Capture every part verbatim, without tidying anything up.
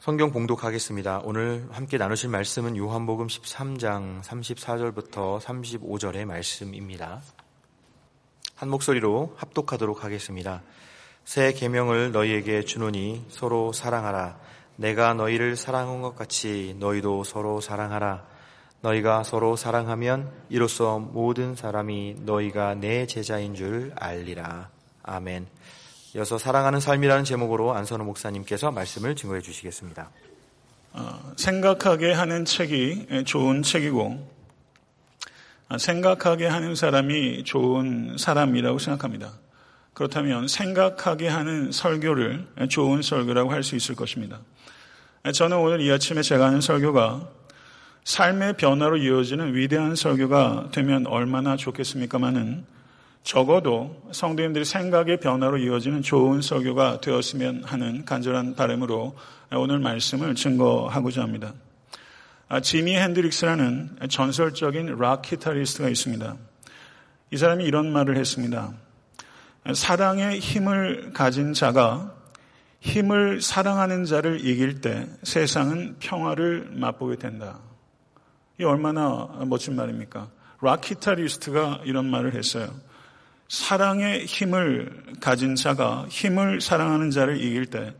성경 봉독하겠습니다. 오늘 함께 나누실 말씀은 요한복음 십삼 장 삼십사 절부터 삼십오 절의 말씀입니다. 한 목소리로 합독하도록 하겠습니다. 새 계명을 너희에게 주노니 서로 사랑하라. 내가 너희를 사랑한 것 같이 너희도 서로 사랑하라. 너희가 서로 사랑하면 이로써 모든 사람이 너희가 내 제자인 줄 알리라. 아멘. 이어서 사랑하는 삶이라는 제목으로 안선홍 목사님께서 말씀을 증거해 주시겠습니다. 생각하게 하는 책이 좋은 책이고 생각하게 하는 사람이 좋은 사람이라고 생각합니다. 그렇다면 생각하게 하는 설교를 좋은 설교라고 할 수 있을 것입니다. 저는 오늘 이 아침에 제가 하는 설교가 삶의 변화로 이어지는 위대한 설교가 되면 얼마나 좋겠습니까마는 적어도 성도님들이 생각의 변화로 이어지는 좋은 설교가 되었으면 하는 간절한 바람으로 오늘 말씀을 증거하고자 합니다. 지미 핸드릭스라는 전설적인 락 기타리스트가 있습니다. 이 사람이 이런 말을 했습니다. 사랑의 힘을 가진 자가 힘을 사랑하는 자를 이길 때 세상은 평화를 맛보게 된다. 이 얼마나 멋진 말입니까? 락 기타리스트가 이런 말을 했어요. 사랑의 힘을 가진 자가 힘을 사랑하는 자를 이길 때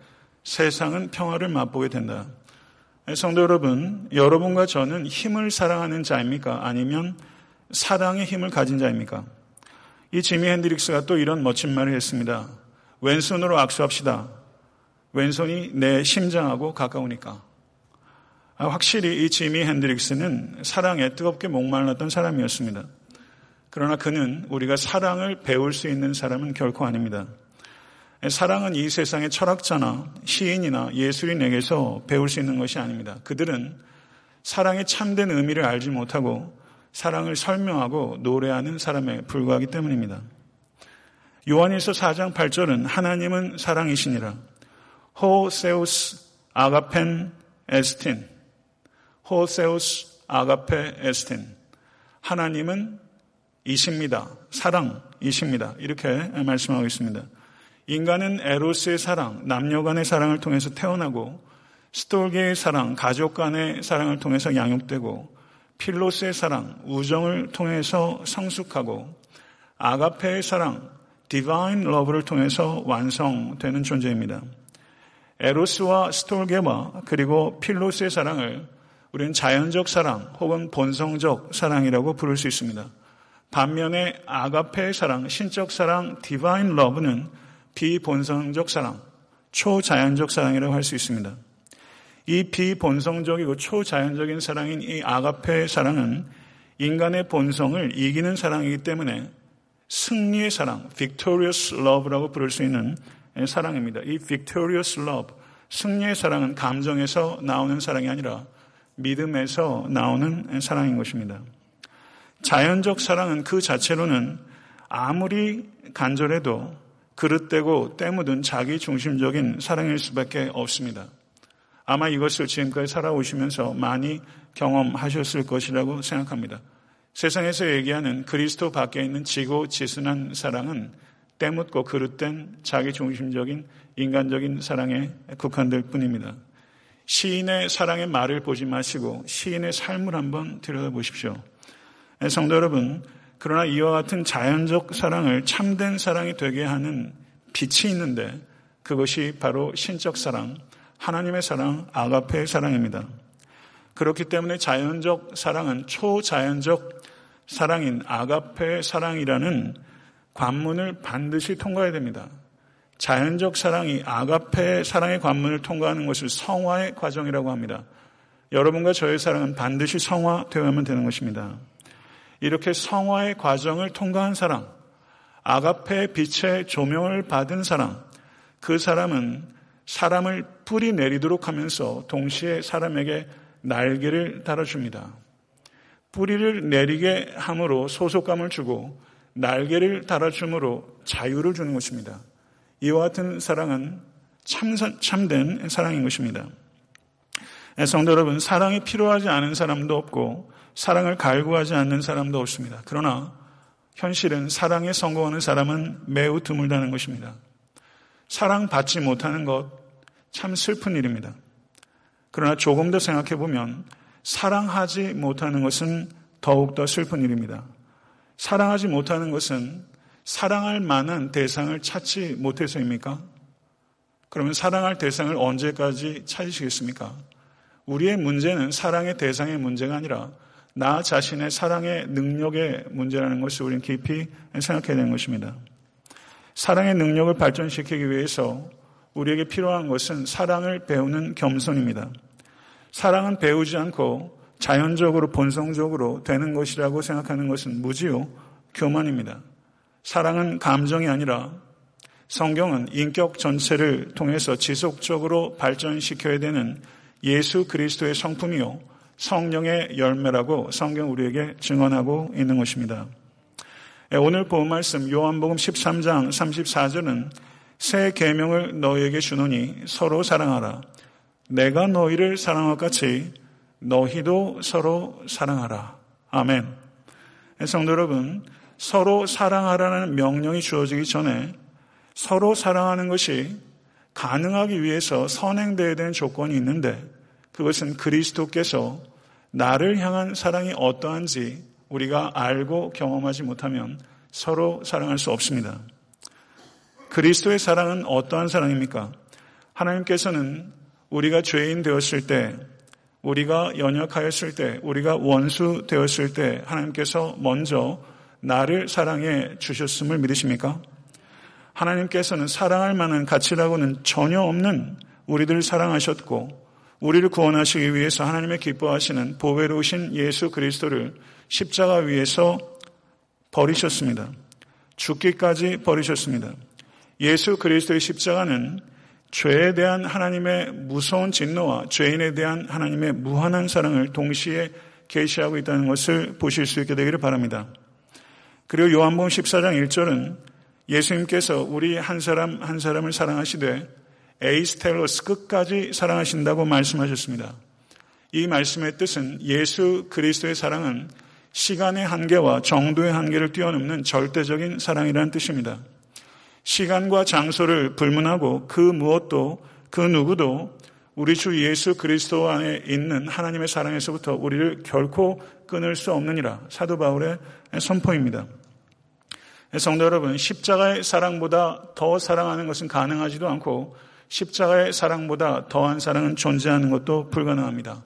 세상은 평화를 맛보게 된다. 성도 여러분, 여러분과 저는 힘을 사랑하는 자입니까? 아니면 사랑의 힘을 가진 자입니까? 이 지미 핸드릭스가 또 이런 멋진 말을 했습니다. 왼손으로 악수합시다. 왼손이 내 심장하고 가까우니까. 확실히 이 지미 핸드릭스는 사랑에 뜨겁게 목말랐던 사람이었습니다. 그러나 그는 우리가 사랑을 배울 수 있는 사람은 결코 아닙니다. 사랑은 이 세상의 철학자나 시인이나 예술인에게서 배울 수 있는 것이 아닙니다. 그들은 사랑의 참된 의미를 알지 못하고 사랑을 설명하고 노래하는 사람에 불과하기 때문입니다. 요한일서 사 장 팔 절은 하나님은 사랑이시니라. 호세우스 아가펜 에스틴. 호세우스 아가펜 에스틴. 하나님은 이십니다. 사랑이십니다. 이렇게 말씀하고 있습니다. 인간은 에로스의 사랑, 남녀 간의 사랑을 통해서 태어나고 스톨게의 사랑, 가족 간의 사랑을 통해서 양육되고 필로스의 사랑, 우정을 통해서 성숙하고 아가페의 사랑, 디바인 러브를 통해서 완성되는 존재입니다. 에로스와 스톨게와 그리고 필로스의 사랑을 우리는 자연적 사랑 혹은 본성적 사랑이라고 부를 수 있습니다. 반면에 아가페의 사랑, 신적 사랑, 디바인 러브는 비본성적 사랑, 초자연적 사랑이라고 할 수 있습니다. 이 비본성적이고 초자연적인 사랑인 이 아가페의 사랑은 인간의 본성을 이기는 사랑이기 때문에 승리의 사랑, victorious love라고 부를 수 있는 사랑입니다. 이 victorious love, 승리의 사랑은 감정에서 나오는 사랑이 아니라 믿음에서 나오는 사랑인 것입니다. 자연적 사랑은 그 자체로는 아무리 간절해도 그릇되고 때묻은 자기중심적인 사랑일 수밖에 없습니다. 아마 이것을 지금까지 살아오시면서 많이 경험하셨을 것이라고 생각합니다. 세상에서 얘기하는 그리스도 밖에 있는 지고지순한 사랑은 때묻고 그릇된 자기중심적인 인간적인 사랑에 국한될 뿐입니다. 시인의 사랑의 말을 보지 마시고 시인의 삶을 한번 들여다보십시오. 성도 여러분, 그러나 이와 같은 자연적 사랑을 참된 사랑이 되게 하는 빛이 있는데 그것이 바로 신적 사랑, 하나님의 사랑, 아가페의 사랑입니다. 그렇기 때문에 자연적 사랑은 초자연적 사랑인 아가페의 사랑이라는 관문을 반드시 통과해야 됩니다. 자연적 사랑이 아가페의 사랑의 관문을 통과하는 것을 성화의 과정이라고 합니다. 여러분과 저의 사랑은 반드시 성화되어야만 되는 것입니다. 이렇게 성화의 과정을 통과한 사람, 아가페의 빛의 조명을 받은 사람, 그 사람은 사람을 뿌리 내리도록 하면서 동시에 사람에게 날개를 달아줍니다. 뿌리를 내리게 함으로 소속감을 주고 날개를 달아줌으로 자유를 주는 것입니다. 이와 같은 사랑은 참, 참된 사랑인 것입니다. 성도 여러분, 사랑이 필요하지 않은 사람도 없고 사랑을 갈구하지 않는 사람도 없습니다. 그러나 현실은 사랑에 성공하는 사람은 매우 드물다는 것입니다. 사랑받지 못하는 것 참 슬픈 일입니다. 그러나 조금 더 생각해 보면 사랑하지 못하는 것은 더욱더 슬픈 일입니다. 사랑하지 못하는 것은 사랑할 만한 대상을 찾지 못해서입니까? 그러면 사랑할 대상을 언제까지 찾으시겠습니까? 우리의 문제는 사랑의 대상의 문제가 아니라 나 자신의 사랑의 능력의 문제라는 것을 우리는 깊이 생각해야 되는 것입니다. 사랑의 능력을 발전시키기 위해서 우리에게 필요한 것은 사랑을 배우는 겸손입니다. 사랑은 배우지 않고 자연적으로 본성적으로 되는 것이라고 생각하는 것은 무지요, 교만입니다. 사랑은 감정이 아니라 성경은 인격 전체를 통해서 지속적으로 발전시켜야 되는 예수 그리스도의 성품이요 성령의 열매라고 성경 우리에게 증언하고 있는 것입니다. 오늘 본 말씀 요한복음 십삼 장 삼십사 절은 새 계명을 너희에게 주노니 서로 사랑하라. 내가 너희를 사랑한 것 같이 너희도 서로 사랑하라. 아멘. 성도 여러분, 서로 사랑하라는 명령이 주어지기 전에 서로 사랑하는 것이 가능하기 위해서 선행되어야 되는 조건이 있는데 그것은 그리스도께서 나를 향한 사랑이 어떠한지 우리가 알고 경험하지 못하면 서로 사랑할 수 없습니다. 그리스도의 사랑은 어떠한 사랑입니까? 하나님께서는 우리가 죄인 되었을 때, 우리가 연약하였을 때, 우리가 원수 되었을 때 하나님께서 먼저 나를 사랑해 주셨음을 믿으십니까? 하나님께서는 사랑할 만한 가치라고는 전혀 없는 우리들을 사랑하셨고 우리를 구원하시기 위해서 하나님의 기뻐하시는 보배로우신 예수 그리스도를 십자가 위에서 버리셨습니다. 죽기까지 버리셨습니다. 예수 그리스도의 십자가는 죄에 대한 하나님의 무서운 진노와 죄인에 대한 하나님의 무한한 사랑을 동시에 계시하고 있다는 것을 보실 수 있게 되기를 바랍니다. 그리고 요한복음 십사 장 일 절은 예수님께서 우리 한 사람 한 사람을 사랑하시되 에이스텔러스 끝까지 사랑하신다고 말씀하셨습니다. 이 말씀의 뜻은 예수 그리스도의 사랑은 시간의 한계와 정도의 한계를 뛰어넘는 절대적인 사랑이라는 뜻입니다. 시간과 장소를 불문하고 그 무엇도 그 누구도 우리 주 예수 그리스도 안에 있는 하나님의 사랑에서부터 우리를 결코 끊을 수 없느니라 사도 바울의 선포입니다. 성도 여러분, 십자가의 사랑보다 더 사랑하는 것은 가능하지도 않고 십자가의 사랑보다 더한 사랑은 존재하는 것도 불가능합니다.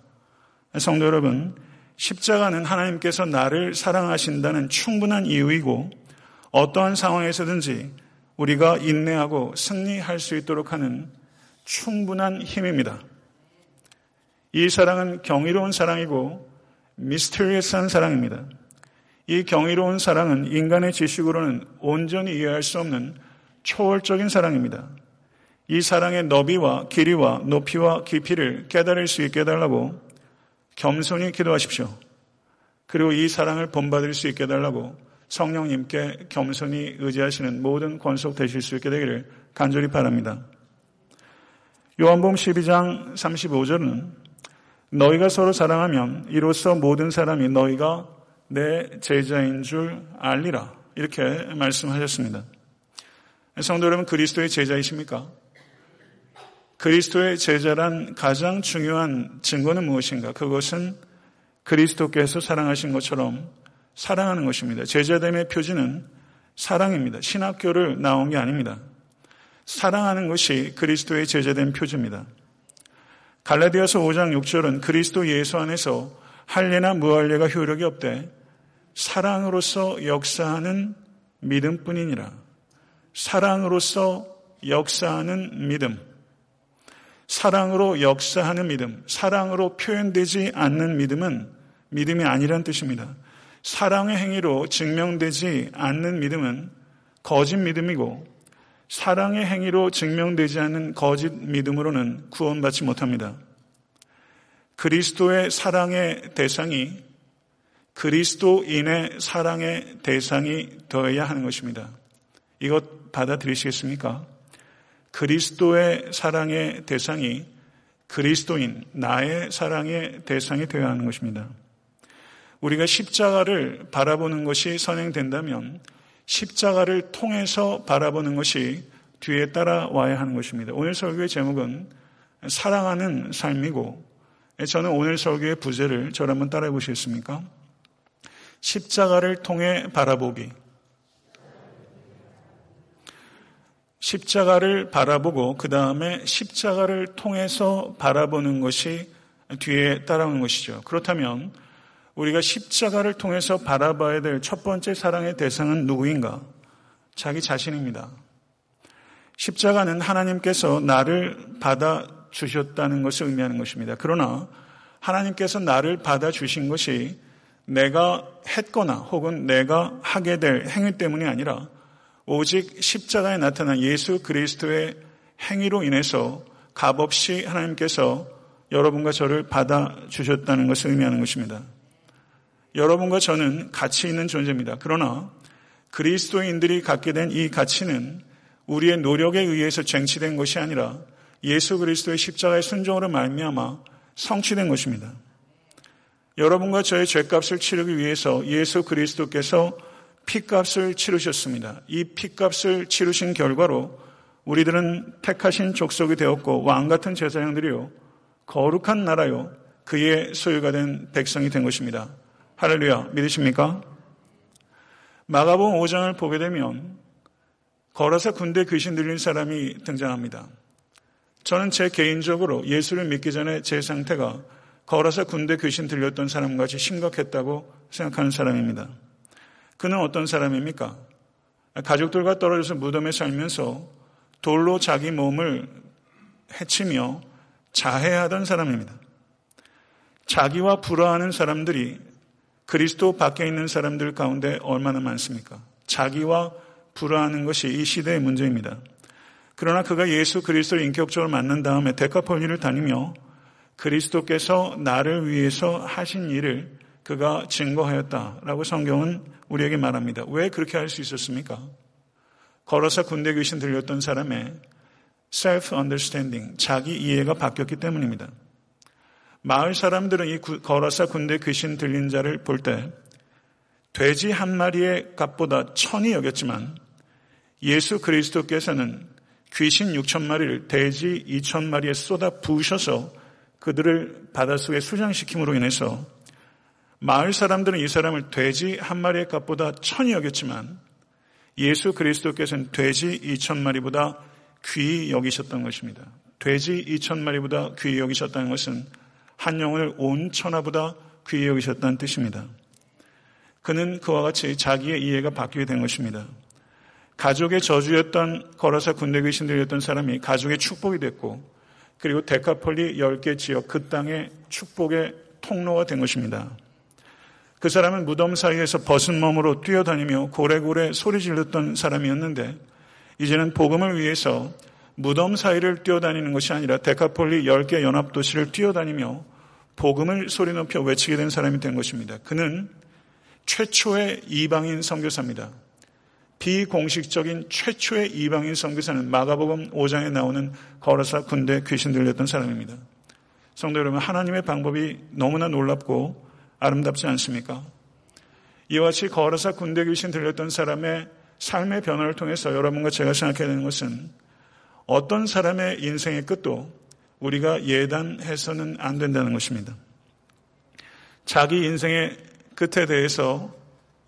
성도 여러분, 십자가는 하나님께서 나를 사랑하신다는 충분한 이유이고 어떠한 상황에서든지 우리가 인내하고 승리할 수 있도록 하는 충분한 힘입니다. 이 사랑은 경이로운 사랑이고 미스터리어스한 사랑입니다. 이 경이로운 사랑은 인간의 지식으로는 온전히 이해할 수 없는 초월적인 사랑입니다. 이 사랑의 너비와 길이와 높이와 깊이를 깨달을 수 있게 해달라고 겸손히 기도하십시오. 그리고 이 사랑을 본받을 수 있게 해달라고 성령님께 겸손히 의지하시는 모든 권속 되실 수 있게 되기를 간절히 바랍니다. 요한복음 십이 장 삼십오 절은 너희가 서로 사랑하면 이로써 모든 사람이 너희가 내 제자인 줄 알리라 이렇게 말씀하셨습니다. 성도 여러분, 그리스도의 제자이십니까? 그리스도의 제자란 가장 중요한 증거는 무엇인가? 그것은 그리스도께서 사랑하신 것처럼 사랑하는 것입니다. 제자됨의 표지는 사랑입니다. 신학교를 나온 게 아닙니다. 사랑하는 것이 그리스도의 제자됨 표지입니다. 갈라디아서 오 장 육 절은 그리스도 예수 안에서 할례나 무할례가 효력이 없되 사랑으로서 역사하는 믿음뿐이니라. 사랑으로서 역사하는 믿음. 사랑으로 역사하는 믿음. 사랑으로 표현되지 않는 믿음은 믿음이 아니란 뜻입니다. 사랑의 행위로 증명되지 않는 믿음은 거짓 믿음이고 사랑의 행위로 증명되지 않는 거짓 믿음으로는 구원받지 못합니다. 그리스도의 사랑의 대상이 그리스도인의 사랑의 대상이 되어야 하는 것입니다. 이것 받아들이시겠습니까? 그리스도의 사랑의 대상이 그리스도인, 나의 사랑의 대상이 되어야 하는 것입니다. 우리가 십자가를 바라보는 것이 선행된다면 십자가를 통해서 바라보는 것이 뒤에 따라와야 하는 것입니다. 오늘 설교의 제목은 사랑하는 삶이고 저는 오늘 설교의 부제를 저를 한번 따라해 보시겠습니까? 십자가를 통해 바라보기. 십자가를 바라보고 그 다음에 십자가를 통해서 바라보는 것이 뒤에 따라오는 것이죠. 그렇다면 우리가 십자가를 통해서 바라봐야 될 첫 번째 사랑의 대상은 누구인가? 자기 자신입니다. 십자가는 하나님께서 나를 받아주셨다는 것을 의미하는 것입니다. 그러나 하나님께서 나를 받아주신 것이 내가 했거나 혹은 내가 하게 될 행위 때문이 아니라 오직 십자가에 나타난 예수 그리스도의 행위로 인해서 값없이 하나님께서 여러분과 저를 받아주셨다는 것을 의미하는 것입니다. 여러분과 저는 가치 있는 존재입니다. 그러나 그리스도인들이 갖게 된 이 가치는 우리의 노력에 의해서 쟁취된 것이 아니라 예수 그리스도의 십자가의 순종으로 말미암아 성취된 것입니다. 여러분과 저의 죄값을 치르기 위해서 예수 그리스도께서 피값을 치르셨습니다. 이 피값을 치르신 결과로 우리들은 택하신 족속이 되었고 왕같은 제사장들이요 거룩한 나라요 그의 소유가 된 백성이 된 것입니다. 할렐루야, 믿으십니까? 마가복음 오 장을 보게 되면 거라사 군대 귀신 들린 사람이 등장합니다. 저는 제 개인적으로 예수를 믿기 전에 제 상태가 거라사 군대 귀신 들렸던 사람같이 심각했다고 생각하는 사람입니다. 그는 어떤 사람입니까? 가족들과 떨어져서 무덤에 살면서 돌로 자기 몸을 해치며 자해하던 사람입니다. 자기와 불화하는 사람들이 그리스도 밖에 있는 사람들 가운데 얼마나 많습니까? 자기와 불화하는 것이 이 시대의 문제입니다. 그러나 그가 예수 그리스도를 인격적으로 만난 다음에 데카폴리를 다니며 그리스도께서 나를 위해서 하신 일을 그가 증거하였다라고 성경은 우리에게 말합니다. 왜 그렇게 할 수 있었습니까? 거라사 군대 귀신 들렸던 사람의 self-understanding, 자기 이해가 바뀌었기 때문입니다. 마을 사람들은 이 거라사 군대 귀신 들린 자를 볼 때 돼지 한 마리의 값보다 천이 여겼지만 예수 그리스도께서는 귀신 육천 마리를 돼지 이천 마리에 쏟아 부으셔서 그들을 바닷속에 수장시킴으로 인해서 마을 사람들은 이 사람을 돼지 한 마리의 값보다 천이 여겼지만 예수 그리스도께서는 돼지 이천 마리보다 귀히 여기셨던 것입니다. 돼지 이천 마리보다 귀히 여기셨다는 것은 한 영혼을 온 천하보다 귀히 여기셨다는 뜻입니다. 그는 그와 같이 자기의 이해가 바뀌게 된 것입니다. 가족의 저주였던 거라사 군대 귀신 들렸던 사람이 가족의 축복이 됐고 그리고 데카폴리 열 개 지역 그 땅의 축복의 통로가 된 것입니다. 그 사람은 무덤 사이에서 벗은 몸으로 뛰어다니며 고래고래 소리 질렀던 사람이었는데 이제는 복음을 위해서 무덤 사이를 뛰어다니는 것이 아니라 데카폴리 열 개 연합도시를 뛰어다니며 복음을 소리높여 외치게 된 사람이 된 것입니다. 그는 최초의 이방인 선교사입니다. 비공식적인 최초의 이방인 선교사는 마가복음 오 장에 나오는 거라사 군대 귀신 들렸던 사람입니다. 성도 여러분, 하나님의 방법이 너무나 놀랍고 아름답지 않습니까? 이와 같이 거라사 군대 귀신 들렸던 사람의 삶의 변화를 통해서 여러분과 제가 생각해야 되는 것은 어떤 사람의 인생의 끝도 우리가 예단해서는 안 된다는 것입니다. 자기 인생의 끝에 대해서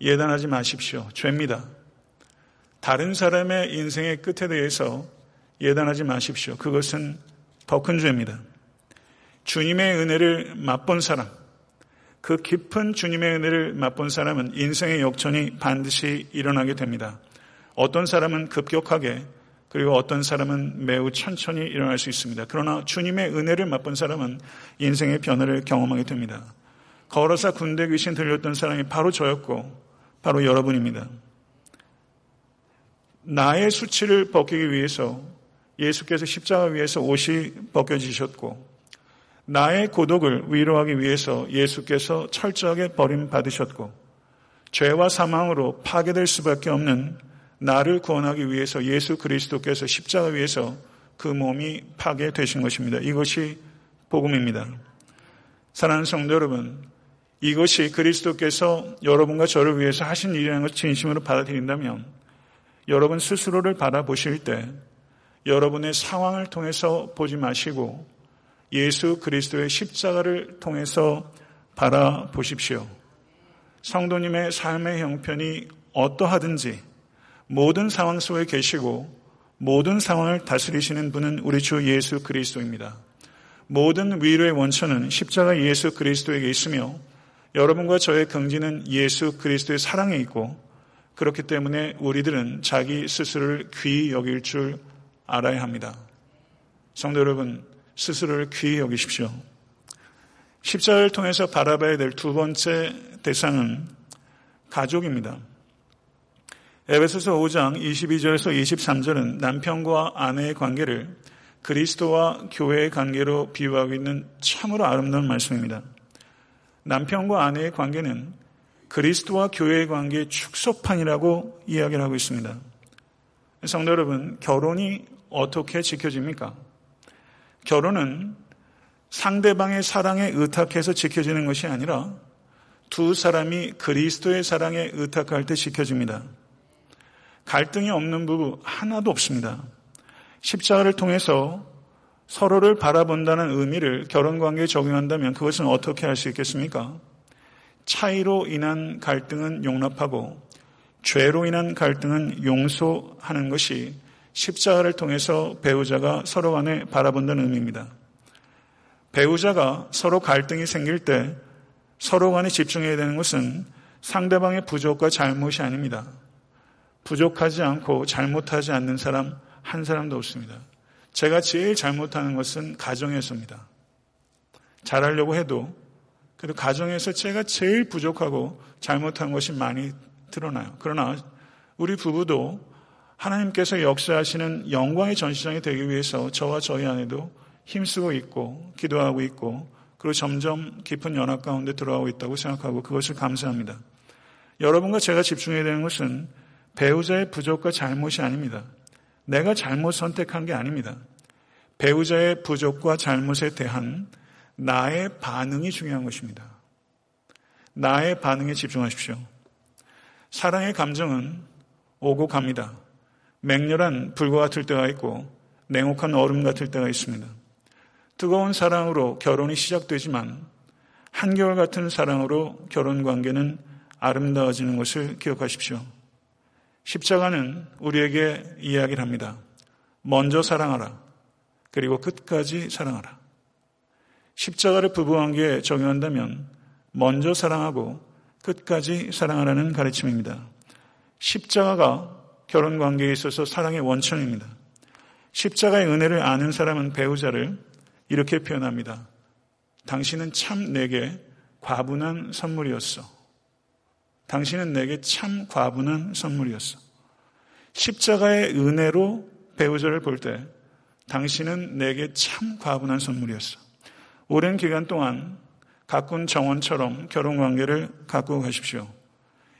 예단하지 마십시오. 죄입니다. 다른 사람의 인생의 끝에 대해서 예단하지 마십시오. 그것은 더 큰 죄입니다. 주님의 은혜를 맛본 사람, 그 깊은 주님의 은혜를 맛본 사람은 인생의 역전이 반드시 일어나게 됩니다. 어떤 사람은 급격하게 그리고 어떤 사람은 매우 천천히 일어날 수 있습니다. 그러나 주님의 은혜를 맛본 사람은 인생의 변화를 경험하게 됩니다. 거라사 군대 귀신 들렸던 사람이 바로 저였고 바로 여러분입니다. 나의 수치를 벗기기 위해서 예수께서 십자가 위에서 옷이 벗겨지셨고 나의 고독을 위로하기 위해서 예수께서 철저하게 버림받으셨고 죄와 사망으로 파괴될 수밖에 없는 나를 구원하기 위해서 예수 그리스도께서 십자가 위에서 그 몸이 파괴되신 것입니다. 이것이 복음입니다. 사랑하는 성도 여러분, 이것이 그리스도께서 여러분과 저를 위해서 하신 일이라는 것을 진심으로 받아들인다면 여러분 스스로를 바라보실 때 여러분의 상황을 통해서 보지 마시고 예수 그리스도의 십자가를 통해서 바라보십시오. 성도님의 삶의 형편이 어떠하든지 모든 상황 속에 계시고 모든 상황을 다스리시는 분은 우리 주 예수 그리스도입니다. 모든 위로의 원천은 십자가 예수 그리스도에게 있으며 여러분과 저의 긍지는 예수 그리스도의 사랑에 있고 그렇기 때문에 우리들은 자기 스스로를 귀히 여길 줄 알아야 합니다. 성도 여러분, 스스로를 귀히 여기십시오. 십자가를 통해서 바라봐야 될 두 번째 대상은 가족입니다. 에베소서 오 장 이십이 절에서 이십삼 절은 남편과 아내의 관계를 그리스도와 교회의 관계로 비유하고 있는 참으로 아름다운 말씀입니다. 남편과 아내의 관계는 그리스도와 교회의 관계의 축소판이라고 이야기를 하고 있습니다. 성도 여러분, 결혼이 어떻게 지켜집니까? 결혼은 상대방의 사랑에 의탁해서 지켜지는 것이 아니라 두 사람이 그리스도의 사랑에 의탁할 때 지켜집니다. 갈등이 없는 부부 하나도 없습니다. 십자가를 통해서 서로를 바라본다는 의미를 결혼관계에 적용한다면 그것은 어떻게 할 수 있겠습니까? 차이로 인한 갈등은 용납하고 죄로 인한 갈등은 용서하는 것이 십자가를 통해서 배우자가 서로 간에 바라본다는 의미입니다. 배우자가 서로 갈등이 생길 때 서로 간에 집중해야 되는 것은 상대방의 부족과 잘못이 아닙니다. 부족하지 않고 잘못하지 않는 사람 한 사람도 없습니다. 제가 제일 잘못하는 것은 가정에서입니다. 잘하려고 해도 그래도 가정에서 제가 제일 부족하고 잘못한 것이 많이 드러나요. 그러나 우리 부부도 하나님께서 역사하시는 영광의 전시장이 되기 위해서 저와 저희 아내도 힘쓰고 있고 기도하고 있고 그리고 점점 깊은 연합 가운데 들어가고 있다고 생각하고 그것을 감사합니다. 여러분과 제가 집중해야 되는 것은 배우자의 부족과 잘못이 아닙니다. 내가 잘못 선택한 게 아닙니다. 배우자의 부족과 잘못에 대한 나의 반응이 중요한 것입니다. 나의 반응에 집중하십시오. 사랑의 감정은 오고 갑니다. 맹렬한 불과 같을 때가 있고 냉혹한 얼음 같을 때가 있습니다. 뜨거운 사랑으로 결혼이 시작되지만 한결같은 사랑으로 결혼관계는 아름다워지는 것을 기억하십시오. 십자가는 우리에게 이야기를 합니다. 먼저 사랑하라. 그리고 끝까지 사랑하라. 십자가를 부부관계에 적용한다면 먼저 사랑하고 끝까지 사랑하라는 가르침입니다. 십자가가 결혼관계에 있어서 사랑의 원천입니다. 십자가의 은혜를 아는 사람은 배우자를 이렇게 표현합니다. 당신은 참 내게 과분한 선물이었어. 당신은 내게 참 과분한 선물이었어. 십자가의 은혜로 배우자를 볼 때 당신은 내게 참 과분한 선물이었어. 오랜 기간 동안 가꾼 정원처럼 결혼관계를 가꾸어 가십시오.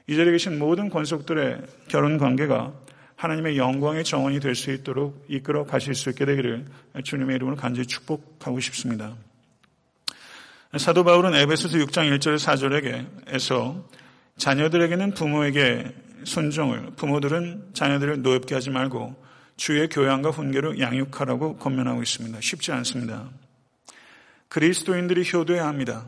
이 자리에 계신 모든 권속들의 결혼관계가 하나님의 영광의 정원이 될 수 있도록 이끌어 가실 수 있게 되기를 주님의 이름으로 간절히 축복하고 싶습니다. 사도 바울은 에베소서 육 장 일 절 사 절에게서 자녀들에게는 부모에게 순종을, 부모들은 자녀들을 노엽게 하지 말고 주의 교양과 훈계로 양육하라고 권면하고 있습니다. 쉽지 않습니다. 그리스도인들이 효도해야 합니다.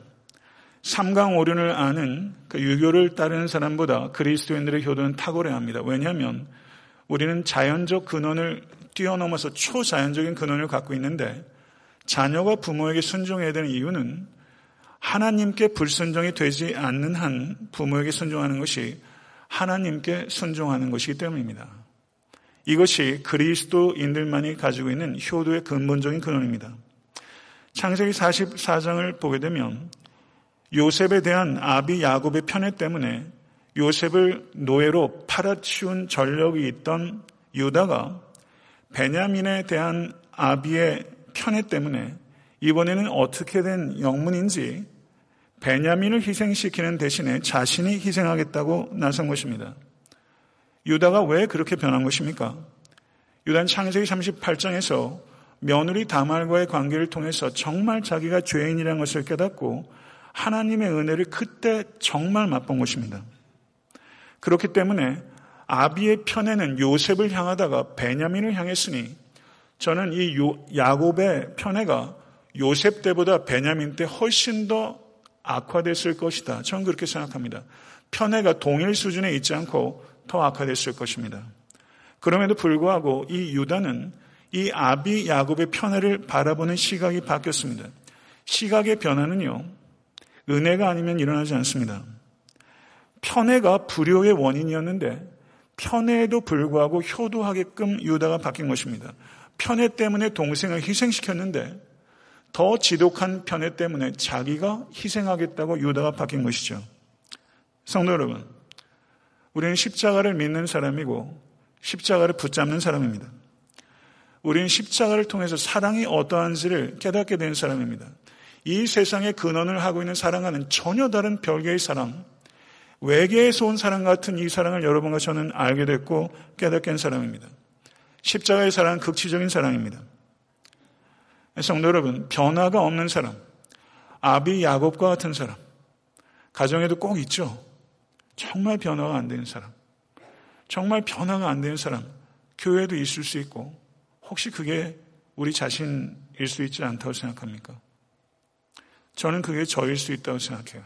삼강오륜을 아는 그 유교를 따르는 사람보다 그리스도인들의 효도는 탁월해야 합니다. 왜냐하면 우리는 자연적 근원을 뛰어넘어서 초자연적인 근원을 갖고 있는데 자녀가 부모에게 순종해야 되는 이유는 하나님께 불순종이 되지 않는 한 부모에게 순종하는 것이 하나님께 순종하는 것이기 때문입니다. 이것이 그리스도인들만이 가지고 있는 효도의 근본적인 근원입니다. 창세기 사십사 장을 보게 되면 요셉에 대한 아비 야곱의 편애 때문에 요셉을 노예로 팔아치운 전력이 있던 유다가 베냐민에 대한 아비의 편애 때문에 이번에는 어떻게 된 영문인지 베냐민을 희생시키는 대신에 자신이 희생하겠다고 나선 것입니다. 유다가 왜 그렇게 변한 것입니까? 유다는 창세기 삼십팔 장에서 며느리 다말과의 관계를 통해서 정말 자기가 죄인이라는 것을 깨닫고 하나님의 은혜를 그때 정말 맛본 것입니다. 그렇기 때문에 아비의 편애는 요셉을 향하다가 베냐민을 향했으니 저는 이 야곱의 편애가 요셉 때보다 베냐민 때 훨씬 더 악화됐을 것이다. 저는 그렇게 생각합니다. 편애가 동일 수준에 있지 않고 더 악화됐을 것입니다. 그럼에도 불구하고 이 유다는 이 아비 야곱의 편애를 바라보는 시각이 바뀌었습니다. 시각의 변화는요, 은혜가 아니면 일어나지 않습니다. 편애가 불효의 원인이었는데 편애에도 불구하고 효도하게끔 유다가 바뀐 것입니다. 편애 때문에 동생을 희생시켰는데 더 지독한 편애 때문에 자기가 희생하겠다고 유다가 바뀐 것이죠. 성도 여러분, 우리는 십자가를 믿는 사람이고 십자가를 붙잡는 사람입니다. 우리는 십자가를 통해서 사랑이 어떠한지를 깨닫게 된 사람입니다. 이 세상의 근원을 하고 있는 사랑과는 전혀 다른 별개의 사랑, 외계에서 온 사랑 같은 이 사랑을 여러분과 저는 알게 됐고 깨닫게 된 사람입니다. 십자가의 사랑은 극치적인 사랑입니다. 성도 여러분, 변화가 없는 사람, 아비 야곱과 같은 사람, 가정에도 꼭 있죠. 정말 변화가 안 되는 사람, 정말 변화가 안 되는 사람, 교회에도 있을 수 있고, 혹시 그게 우리 자신일 수 있지 않다고 생각합니까? 저는 그게 저일 수 있다고 생각해요.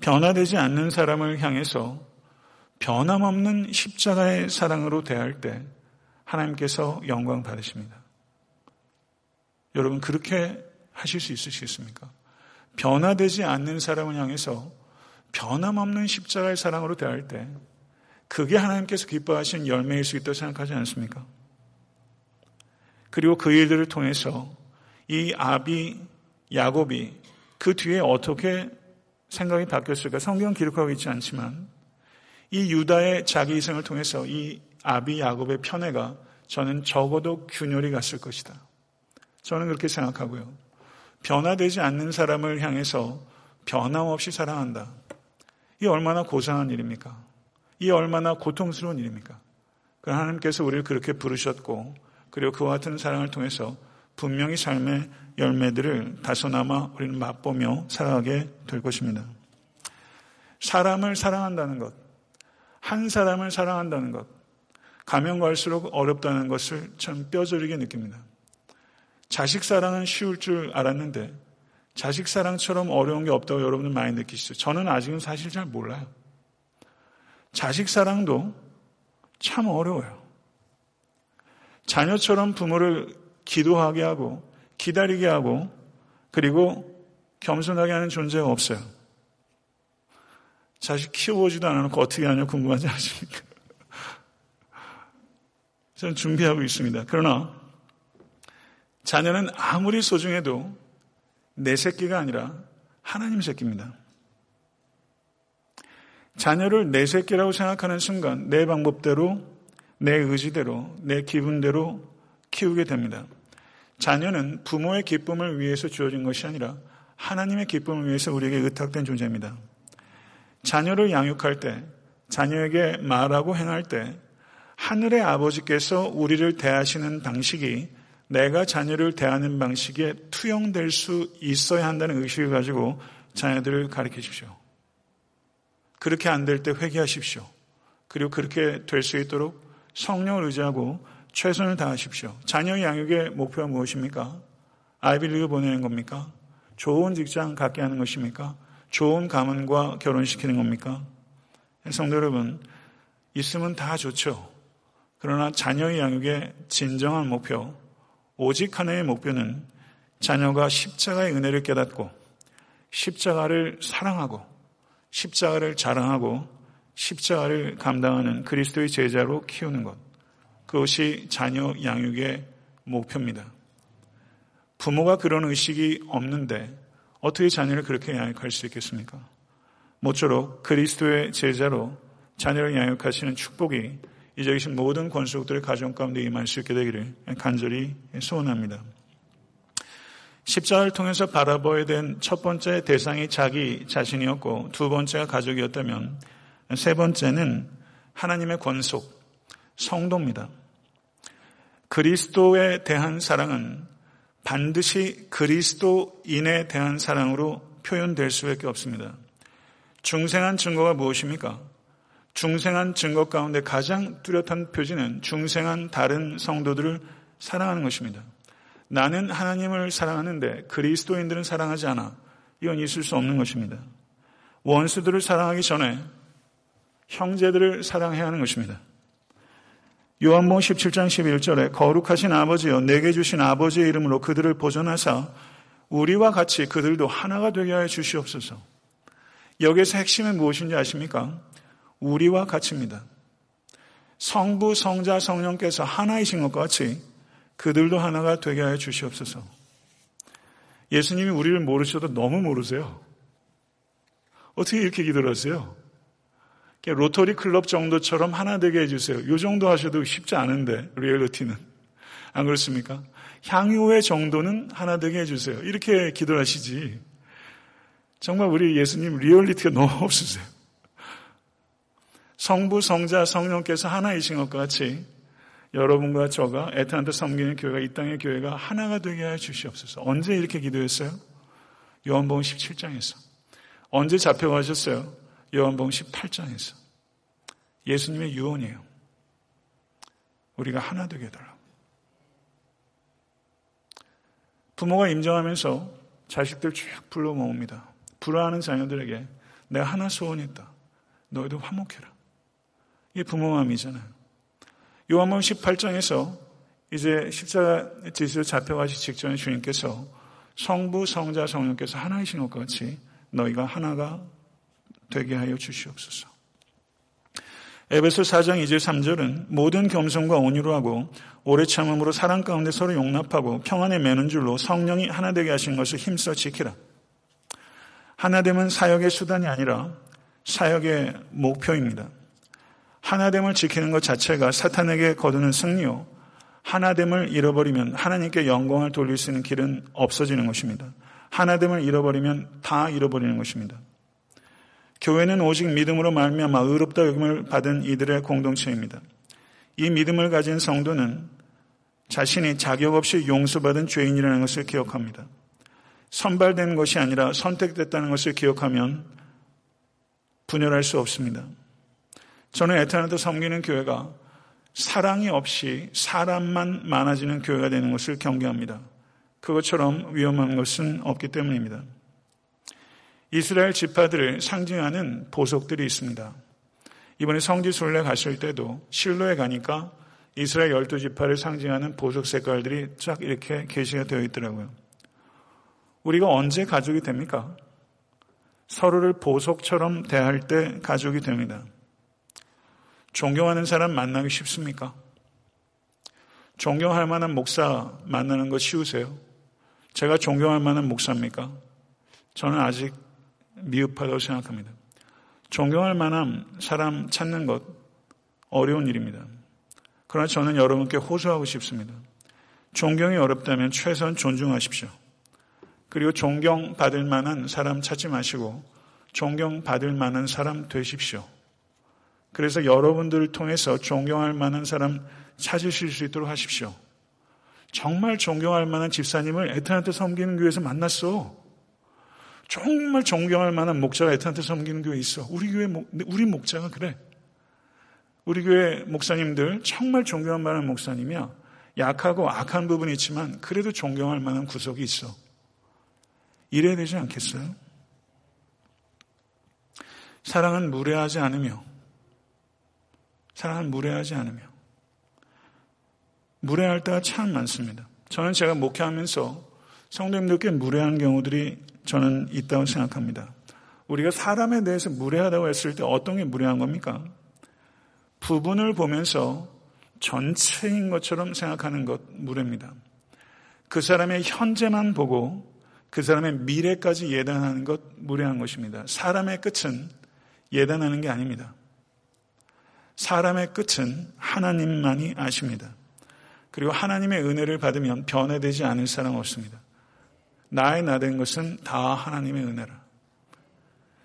변화되지 않는 사람을 향해서 변함없는 십자가의 사랑으로 대할 때 하나님께서 영광 받으십니다. 여러분, 그렇게 하실 수 있으시겠습니까? 변화되지 않는 사람을 향해서 변함없는 십자가의 사랑으로 대할 때 그게 하나님께서 기뻐하시는 열매일 수 있다고 생각하지 않습니까? 그리고 그 일들을 통해서 이 아비 야곱이 그 뒤에 어떻게 생각이 바뀌었을까? 성경은 기록하고 있지 않지만 이 유다의 자기 희생을 통해서 이 아비 야곱의 편애가 저는 적어도 균열이 갔을 것이다. 저는 그렇게 생각하고요. 변화되지 않는 사람을 향해서 변함없이 사랑한다. 이게 얼마나 고상한 일입니까? 이게 얼마나 고통스러운 일입니까? 그러나 하나님께서 우리를 그렇게 부르셨고, 그리고 그와 같은 사랑을 통해서 분명히 삶의 열매들을 다소나마 우리는 맛보며 살아가게 될 것입니다. 사람을 사랑한다는 것, 한 사람을 사랑한다는 것, 가면 갈수록 어렵다는 것을 참 뼈저리게 느낍니다. 자식 사랑은 쉬울 줄 알았는데 자식 사랑처럼 어려운 게 없다고 여러분은 많이 느끼시죠? 저는 아직은 사실 잘 몰라요. 자식 사랑도 참 어려워요. 자녀처럼 부모를 기도하게 하고 기다리게 하고 그리고 겸손하게 하는 존재가 없어요. 자식 키워보지도 않아놓고 어떻게 하냐 궁금하지 않습니까? 저는 준비하고 있습니다. 그러나 자녀는 아무리 소중해도 내 새끼가 아니라 하나님 새끼입니다. 자녀를 내 새끼라고 생각하는 순간 내 방법대로, 내 의지대로, 내 기분대로 키우게 됩니다. 자녀는 부모의 기쁨을 위해서 주어진 것이 아니라 하나님의 기쁨을 위해서 우리에게 의탁된 존재입니다. 자녀를 양육할 때, 자녀에게 말하고 행할 때 하늘의 아버지께서 우리를 대하시는 방식이 내가 자녀를 대하는 방식에 투영될 수 있어야 한다는 의식을 가지고 자녀들을 가르치십시오. 그렇게 안 될 때 회개하십시오. 그리고 그렇게 될 수 있도록 성령을 의지하고 최선을 다하십시오. 자녀 양육의 목표가 무엇입니까? 아이비리그 보내는 겁니까? 좋은 직장 갖게 하는 것입니까? 좋은 가문과 결혼시키는 겁니까? 성도 여러분, 있으면 다 좋죠. 그러나 자녀 양육의 진정한 목표, 오직 하나의 목표는 자녀가 십자가의 은혜를 깨닫고 십자가를 사랑하고 십자가를 자랑하고 십자가를 감당하는 그리스도의 제자로 키우는 것. 그것이 자녀 양육의 목표입니다. 부모가 그런 의식이 없는데 어떻게 자녀를 그렇게 양육할 수 있겠습니까? 모쪼록 그리스도의 제자로 자녀를 양육하시는 축복이 이제 계신 모든 권속들의 가정 가운데 임할 수 있게 되기를 간절히 소원합니다. 십자가를 통해서 바라봐야 된 첫 번째 대상이 자기 자신이었고, 두 번째가 가족이었다면 세 번째는 하나님의 권속, 성도입니다. 그리스도에 대한 사랑은 반드시 그리스도인에 대한 사랑으로 표현될 수밖에 없습니다. 중생한 증거가 무엇입니까? 중생한 증거 가운데 가장 뚜렷한 표지는 중생한 다른 성도들을 사랑하는 것입니다. 나는 하나님을 사랑하는데 그리스도인들은 사랑하지 않아. 이건 있을 수 없는 것입니다. 원수들을 사랑하기 전에 형제들을 사랑해야 하는 것입니다. 요한복음 십칠 장 십일 절에 거룩하신 아버지여 내게 주신 아버지의 이름으로 그들을 보존하사 우리와 같이 그들도 하나가 되게 하여 주시옵소서. 여기에서 핵심은 무엇인지 아십니까? 우리와 같이입니다. 성부, 성자, 성령께서 하나이신 것과 같이 그들도 하나가 되게 하여 주시옵소서. 예수님이 우리를 모르셔도 너무 모르세요. 어떻게 이렇게 기도를 하세요? 로터리 클럽 정도처럼 하나 되게 해주세요. 이 정도 하셔도 쉽지 않은데 리얼리티는. 안 그렇습니까? 향유의 정도는 하나 되게 해주세요. 이렇게 기도를 하시지. 정말 우리 예수님 리얼리티가 너무 없으세요. 성부, 성자, 성령께서 하나이신 것과 같이 여러분과 저가 애타한테 섬기는 교회가 이 땅의 교회가 하나가 되게 하여 주시옵소서. 언제 이렇게 기도했어요? 요한복음 십칠 장에서. 언제 잡혀가셨어요? 요한복음 십팔 장에서. 예수님의 유언이에요. 우리가 하나 되게 해달라. 부모가 임종하면서 자식들 쭉 불러 모읍니다. 불화하는 자녀들에게 내가 하나 소원했다. 너희도 화목해라. 이게 부모 마음이잖아요. 요한복음 십팔 장에서 이제 십자가 지시로 잡혀가시 직전에 주님께서 성부, 성자, 성령께서 하나이신 것과 같이 너희가 하나가 되게 하여 주시옵소서. 에베소서 사 장 이 절 삼 절은 모든 겸손과 온유로 하고 오래 참음으로 사랑 가운데 서로 용납하고 평안에 매는 줄로 성령이 하나 되게 하신 것을 힘써 지키라. 하나됨은 사역의 수단이 아니라 사역의 목표입니다. 하나됨을 지키는 것 자체가 사탄에게 거두는 승리요 하나됨을 잃어버리면 하나님께 영광을 돌릴 수 있는 길은 없어지는 것입니다. 하나됨을 잃어버리면 다 잃어버리는 것입니다. 교회는 오직 믿음으로 말미암아 의롭다 여김을 받은 이들의 공동체입니다. 이 믿음을 가진 성도는 자신이 자격 없이 용서받은 죄인이라는 것을 기억합니다. 선발된 것이 아니라 선택됐다는 것을 기억하면 분열할 수 없습니다. 저는 애타한테 섬기는 교회가 사랑이 없이 사람만 많아지는 교회가 되는 것을 경계합니다. 그것처럼 위험한 것은 없기 때문입니다. 이스라엘 지파들을 상징하는 보석들이 있습니다. 이번에 성지 순례 갔을 때도 실로에 가니까 이스라엘 열두 지파를 상징하는 보석 색깔들이 쫙 이렇게 게시가 되어 있더라고요. 우리가 언제 가족이 됩니까? 서로를 보석처럼 대할 때 가족이 됩니다. 존경하는 사람 만나기 쉽습니까? 존경할 만한 목사 만나는 거 쉬우세요? 제가 존경할 만한 목사입니까? 저는 아직 미흡하다고 생각합니다. 존경할 만한 사람 찾는 것 어려운 일입니다. 그러나 저는 여러분께 호소하고 싶습니다. 존경이 어렵다면 최소한 존중하십시오. 그리고 존경받을 만한 사람 찾지 마시고 존경받을 만한 사람 되십시오. 그래서 여러분들을 통해서 존경할 만한 사람 찾으실 수 있도록 하십시오. 정말 존경할 만한 집사님을 애타한테 섬기는 교회에서 만났어. 정말 존경할 만한 목자가 애타한테 섬기는 교회 있어. 우리 교회, 우리 목자가 그래. 우리 교회 목사님들 정말 존경할 만한 목사님이야. 약하고 악한 부분이 있지만 그래도 존경할 만한 구석이 있어. 이래야 되지 않겠어요? 사랑은 무례하지 않으며 사랑은 무례하지 않으며 무례할 때가 참 많습니다. 저는 제가 목회하면서 성도님들께 무례한 경우들이 저는 있다고 생각합니다. 우리가 사람에 대해서 무례하다고 했을 때 어떤 게 무례한 겁니까? 부분을 보면서 전체인 것처럼 생각하는 것 무례입니다. 그 사람의 현재만 보고 그 사람의 미래까지 예단하는 것 무례한 것입니다. 사람의 끝은 예단하는 게 아닙니다. 사람의 끝은 하나님만이 아십니다. 그리고 하나님의 은혜를 받으면 변화되지 않을 사람 없습니다. 나의 나 된 것은 다 하나님의 은혜라.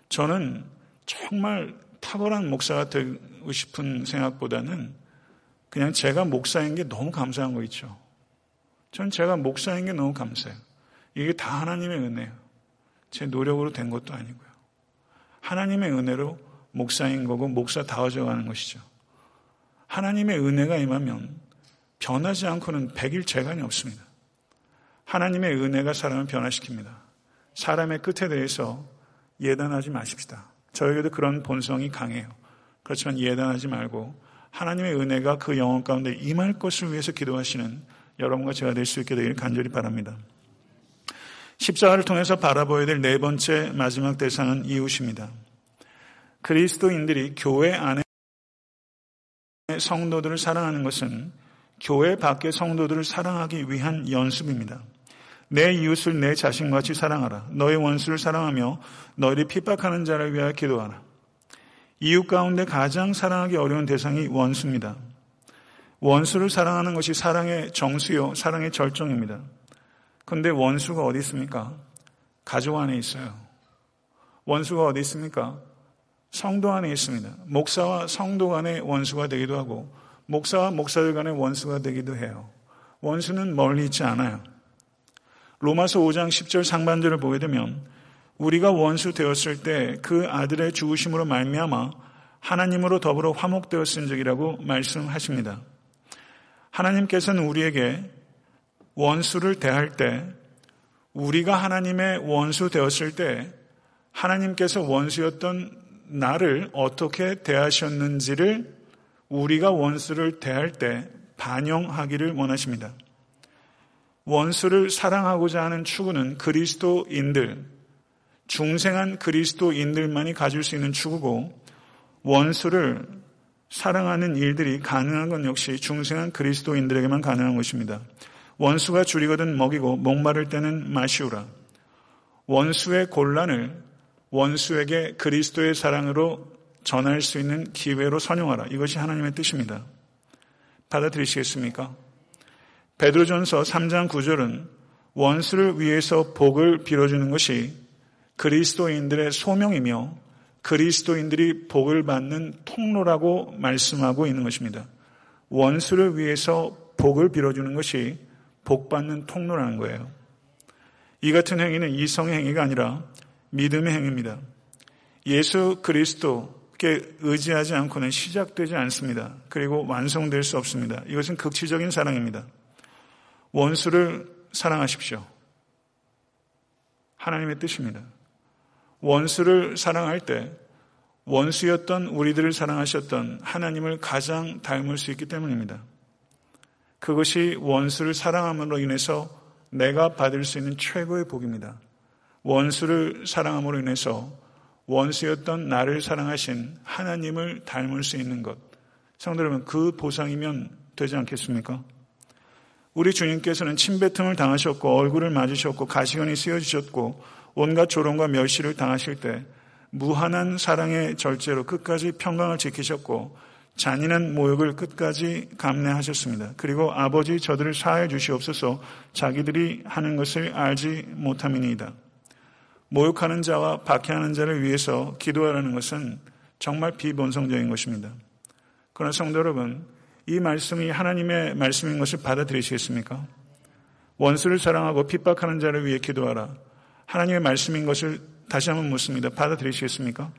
저는 정말 탁월한 목사가 되고 싶은 생각보다는 그냥 제가 목사인 게 너무 감사한 거 있죠. 전 제가 목사인 게 너무 감사해요. 이게 다 하나님의 은혜예요. 제 노력으로 된 것도 아니고요. 하나님의 은혜로 목사인 거고 목사다워져가는 것이죠. 하나님의 은혜가 임하면 변하지 않고는 백일재간이 없습니다. 하나님의 은혜가 사람을 변화시킵니다. 사람의 끝에 대해서 예단하지 마십시다. 저에게도 그런 본성이 강해요. 그렇지만 예단하지 말고 하나님의 은혜가 그 영혼 가운데 임할 것을 위해서 기도하시는 여러분과 제가 될 수 있게 되기를 간절히 바랍니다. 십자가를 통해서 바라보아야 될 네 번째 마지막 대상은 이웃입니다. 그리스도인들이 교회 안에 성도들을 사랑하는 것은 교회 밖의 성도들을 사랑하기 위한 연습입니다. 내 이웃을 내 자신같이 사랑하라. 너의 원수를 사랑하며 너희를 핍박하는 자를 위하여 기도하라. 이웃 가운데 가장 사랑하기 어려운 대상이 원수입니다. 원수를 사랑하는 것이 사랑의 정수요, 사랑의 절정입니다. 그런데 원수가 어디 있습니까? 가족 안에 있어요. 원수가 어디 있습니까? 성도 안에 있습니다. 목사와 성도 간의 원수가 되기도 하고 목사와 목사들 간의 원수가 되기도 해요. 원수는 멀리 있지 않아요. 로마서 오 장 십 절 상반절을 보게 되면 우리가 원수 되었을 때 그 아들의 죽으심으로 말미암아 하나님으로 더불어 화목되었은적이라고 말씀하십니다. 하나님께서는 우리에게 원수를 대할 때 우리가 하나님의 원수 되었을 때 하나님께서 원수였던 나를 어떻게 대하셨는지를 우리가 원수를 대할 때 반영하기를 원하십니다. 원수를 사랑하고자 하는 추구는 그리스도인들, 중생한 그리스도인들만이 가질 수 있는 추구고 원수를 사랑하는 일들이 가능한 건 역시 중생한 그리스도인들에게만 가능한 것입니다. 원수가 줄이거든 먹이고 목마를 때는 마시우라. 원수의 곤란을 원수에게 그리스도의 사랑으로 전할 수 있는 기회로 선용하라. 이것이 하나님의 뜻입니다. 받아들이시겠습니까? 베드로전서 삼 장 구 절은 원수를 위해서 복을 빌어주는 것이 그리스도인들의 소명이며 그리스도인들이 복을 받는 통로라고 말씀하고 있는 것입니다. 원수를 위해서 복을 빌어주는 것이 복받는 통로라는 거예요. 이 같은 행위는 이성의 행위가 아니라 믿음의 행위입니다. 예수 그리스도께 의지하지 않고는 시작되지 않습니다. 그리고 완성될 수 없습니다. 이것은 극치적인 사랑입니다. 원수를 사랑하십시오. 하나님의 뜻입니다. 원수를 사랑할 때 원수였던 우리들을 사랑하셨던 하나님을 가장 닮을 수 있기 때문입니다. 그것이 원수를 사랑함으로 인해서 내가 받을 수 있는 최고의 복입니다. 원수를 사랑함으로 인해서 원수였던 나를 사랑하신 하나님을 닮을 수 있는 것. 성도 여러분, 그 보상이면 되지 않겠습니까? 우리 주님께서는 침뱉음을 당하셨고 얼굴을 맞으셨고 가시건이 쓰여지셨고 온갖 조롱과 멸시를 당하실 때 무한한 사랑의 절제로 끝까지 평강을 지키셨고 잔인한 모욕을 끝까지 감내하셨습니다. 그리고 아버지 저들을 사하여 주시옵소서 자기들이 하는 것을 알지 못함이니이다. 모욕하는 자와 박해하는 자를 위해서 기도하라는 것은 정말 비본성적인 것입니다. 그러나 성도 여러분, 이 말씀이 하나님의 말씀인 것을 받아들이시겠습니까? 원수를 사랑하고 핍박하는 자를 위해 기도하라. 하나님의 말씀인 것을 다시 한번 묻습니다. 받아들이시겠습니까?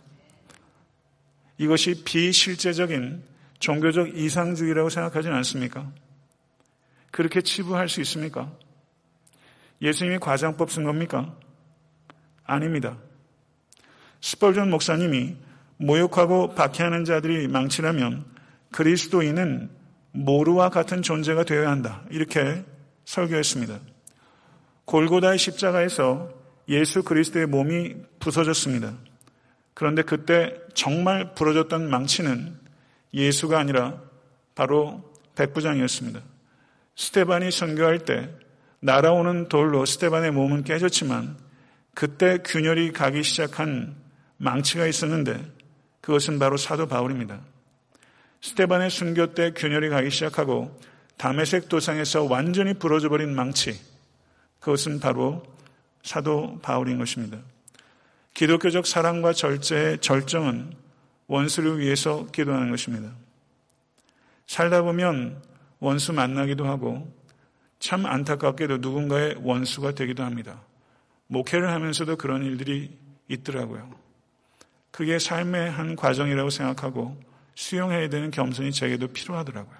이것이 비실제적인 종교적 이상주의라고 생각하지는 않습니까? 그렇게 치부할 수 있습니까? 예수님이 과장법 쓴 겁니까? 아닙니다. 스펄전 목사님이 모욕하고 박해하는 자들이 망치라면 그리스도인은 모루와 같은 존재가 되어야 한다. 이렇게 설교했습니다. 골고다의 십자가에서 예수 그리스도의 몸이 부서졌습니다. 그런데 그때 정말 부러졌던 망치는 예수가 아니라 바로 백부장이었습니다. 스테반이 선교할 때 날아오는 돌로 스테반의 몸은 깨졌지만 그때 균열이 가기 시작한 망치가 있었는데 그것은 바로 사도 바울입니다. 스테반의 순교 때 균열이 가기 시작하고 다메섹 도상에서 완전히 부러져버린 망치, 그것은 바로 사도 바울인 것입니다. 기독교적 사랑과 절제의 절정은 원수를 위해서 기도하는 것입니다. 살다 보면 원수 만나기도 하고 참 안타깝게도 누군가의 원수가 되기도 합니다. 목회를 하면서도 그런 일들이 있더라고요. 그게 삶의 한 과정이라고 생각하고 수용해야 되는 겸손이 제게도 필요하더라고요.